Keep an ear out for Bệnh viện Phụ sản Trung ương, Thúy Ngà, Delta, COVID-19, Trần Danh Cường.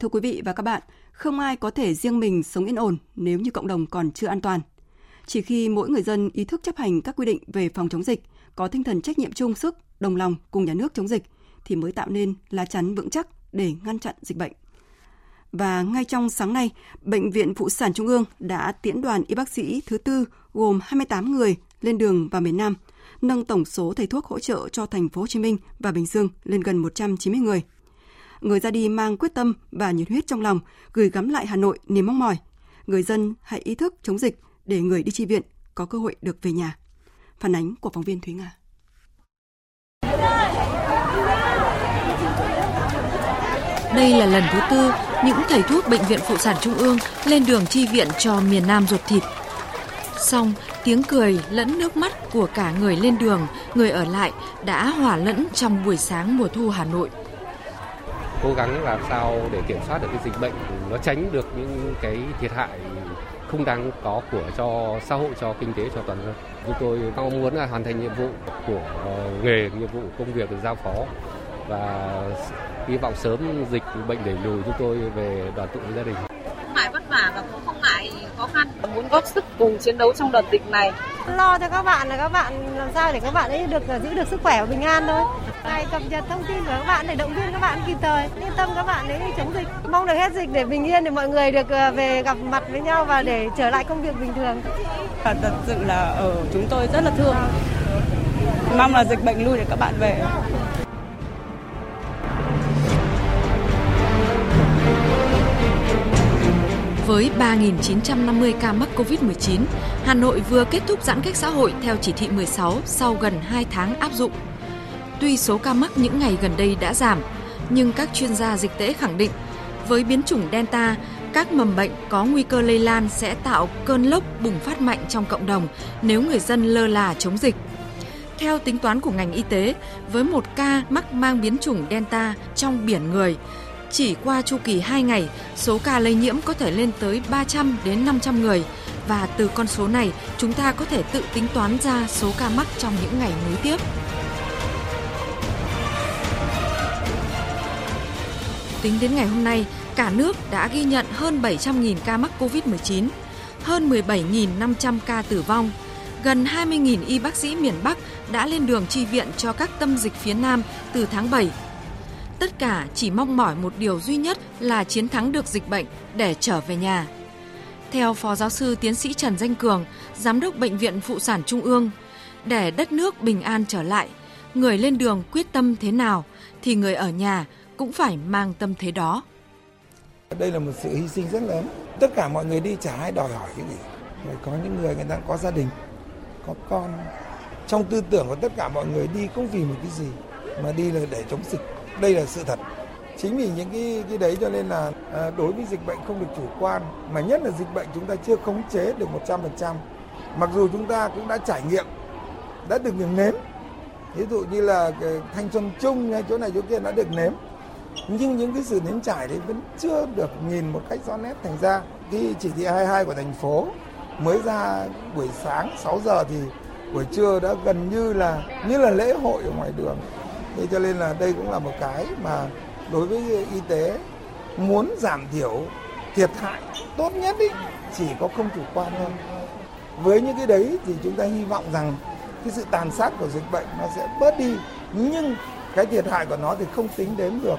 Thưa quý vị và các bạn, không ai có thể riêng mình sống yên ổn nếu như cộng đồng còn chưa an toàn. Chỉ khi mỗi người dân ý thức chấp hành các quy định về phòng chống dịch, có tinh thần trách nhiệm chung sức, đồng lòng cùng nhà nước chống dịch thì mới tạo nên lá chắn vững chắc để ngăn chặn dịch bệnh. Và ngay trong sáng nay, Bệnh viện Phụ sản Trung ương đã tiễn đoàn y bác sĩ thứ tư gồm 28 người lên đường vào miền Nam, nâng tổng số thầy thuốc hỗ trợ cho thành phố Hồ Chí Minh và Bình Dương lên gần 190 người. Người ra đi mang quyết tâm và nhiệt huyết trong lòng, gửi gắm lại Hà Nội niềm mong mỏi. Người dân hãy ý thức chống dịch để người đi chi viện có cơ hội được về nhà. Phản ánh của phóng viên Thúy Ngà. Đây là lần thứ tư những thầy thuốc Bệnh viện Phụ sản Trung ương lên đường chi viện cho miền Nam ruột thịt. Song, tiếng cười lẫn nước mắt của cả người lên đường, người ở lại đã hòa lẫn trong buổi sáng mùa thu Hà Nội. Cố gắng làm sao để kiểm soát được cái dịch bệnh, nó tránh được những cái thiệt hại không đáng có của cho xã hội, cho kinh tế, cho toàn dân. Chúng tôi mong muốn là hoàn thành nhiệm vụ của nghề, nhiệm vụ công việc được giao phó và hy vọng sớm dịch bệnh đẩy lùi, chúng tôi về đoàn tụ với gia đình. Không ngại vất vả và cũng không ngại khó khăn, muốn góp sức cùng chiến đấu trong đợt dịch này. Lo cho các bạn là các bạn làm sao để các bạn ấy được giữ được sức khỏe và bình an thôi. Ngày cập nhật thông tin của các bạn để động viên các bạn kịp thời, yên tâm các bạn ấy chống dịch. Mong được hết dịch để bình yên, để mọi người được về gặp mặt với nhau và để trở lại công việc bình thường. Thật sự là ở chúng tôi rất là thương. Mong là dịch bệnh lui để các bạn về. Với 3.950 ca mắc COVID-19, Hà Nội vừa kết thúc giãn cách xã hội theo chỉ thị 16 sau gần 2 tháng áp dụng. Tuy số ca mắc những ngày gần đây đã giảm, nhưng các chuyên gia dịch tễ khẳng định, với biến chủng Delta, các mầm bệnh có nguy cơ lây lan sẽ tạo cơn lốc bùng phát mạnh trong cộng đồng nếu người dân lơ là chống dịch. Theo tính toán của ngành y tế, với 1 ca mắc mang biến chủng Delta trong biển người, chỉ qua chu kỳ 2 ngày, số ca lây nhiễm có thể lên tới 300 đến 500 người. Và từ con số này, chúng ta có thể tự tính toán ra số ca mắc trong những ngày nối tiếp. Tính đến ngày hôm nay, cả nước đã ghi nhận hơn 700.000 ca mắc COVID-19, hơn 17.500 ca tử vong. Gần 20.000 y bác sĩ miền Bắc đã lên đường chi viện cho các tâm dịch phía Nam từ tháng 7. Tất cả chỉ mong mỏi một điều duy nhất là chiến thắng được dịch bệnh để trở về nhà. Theo Phó Giáo sư Tiến sĩ Trần Danh Cường, Giám đốc Bệnh viện Phụ sản Trung ương, để đất nước bình an trở lại, người lên đường quyết tâm thế nào thì người ở nhà cũng phải mang tâm thế đó. Đây là một sự hy sinh rất lớn. Tất cả mọi người đi chả ai đòi hỏi cái gì. Có những người ta có gia đình, có con. Trong tư tưởng của tất cả mọi người đi không vì một cái gì, mà đi là để chống dịch. Đây là sự thật. Chính vì những cái đấy cho nên là đối với dịch bệnh không được chủ quan. Mà nhất là dịch bệnh chúng ta chưa khống chế được 100%. Mặc dù chúng ta cũng đã trải nghiệm, đã được nếm. Ví dụ như là thanh xuân chung ngay chỗ này chỗ kia đã được nếm. Nhưng những cái sự nếm trải đấy vẫn chưa được nhìn một cách rõ nét. Thành ra cái chỉ thị 22 của thành phố mới ra buổi sáng 6 giờ thì buổi trưa đã gần như là lễ hội ở ngoài đường. Thế cho nên là đây cũng là một cái mà đối với y tế muốn giảm thiểu thiệt hại tốt nhất ý, chỉ có không chủ quan thôi. Với những cái đấy thì chúng ta hy vọng rằng cái sự tàn sát của dịch bệnh nó sẽ bớt đi, nhưng cái thiệt hại của nó thì không tính đếm được.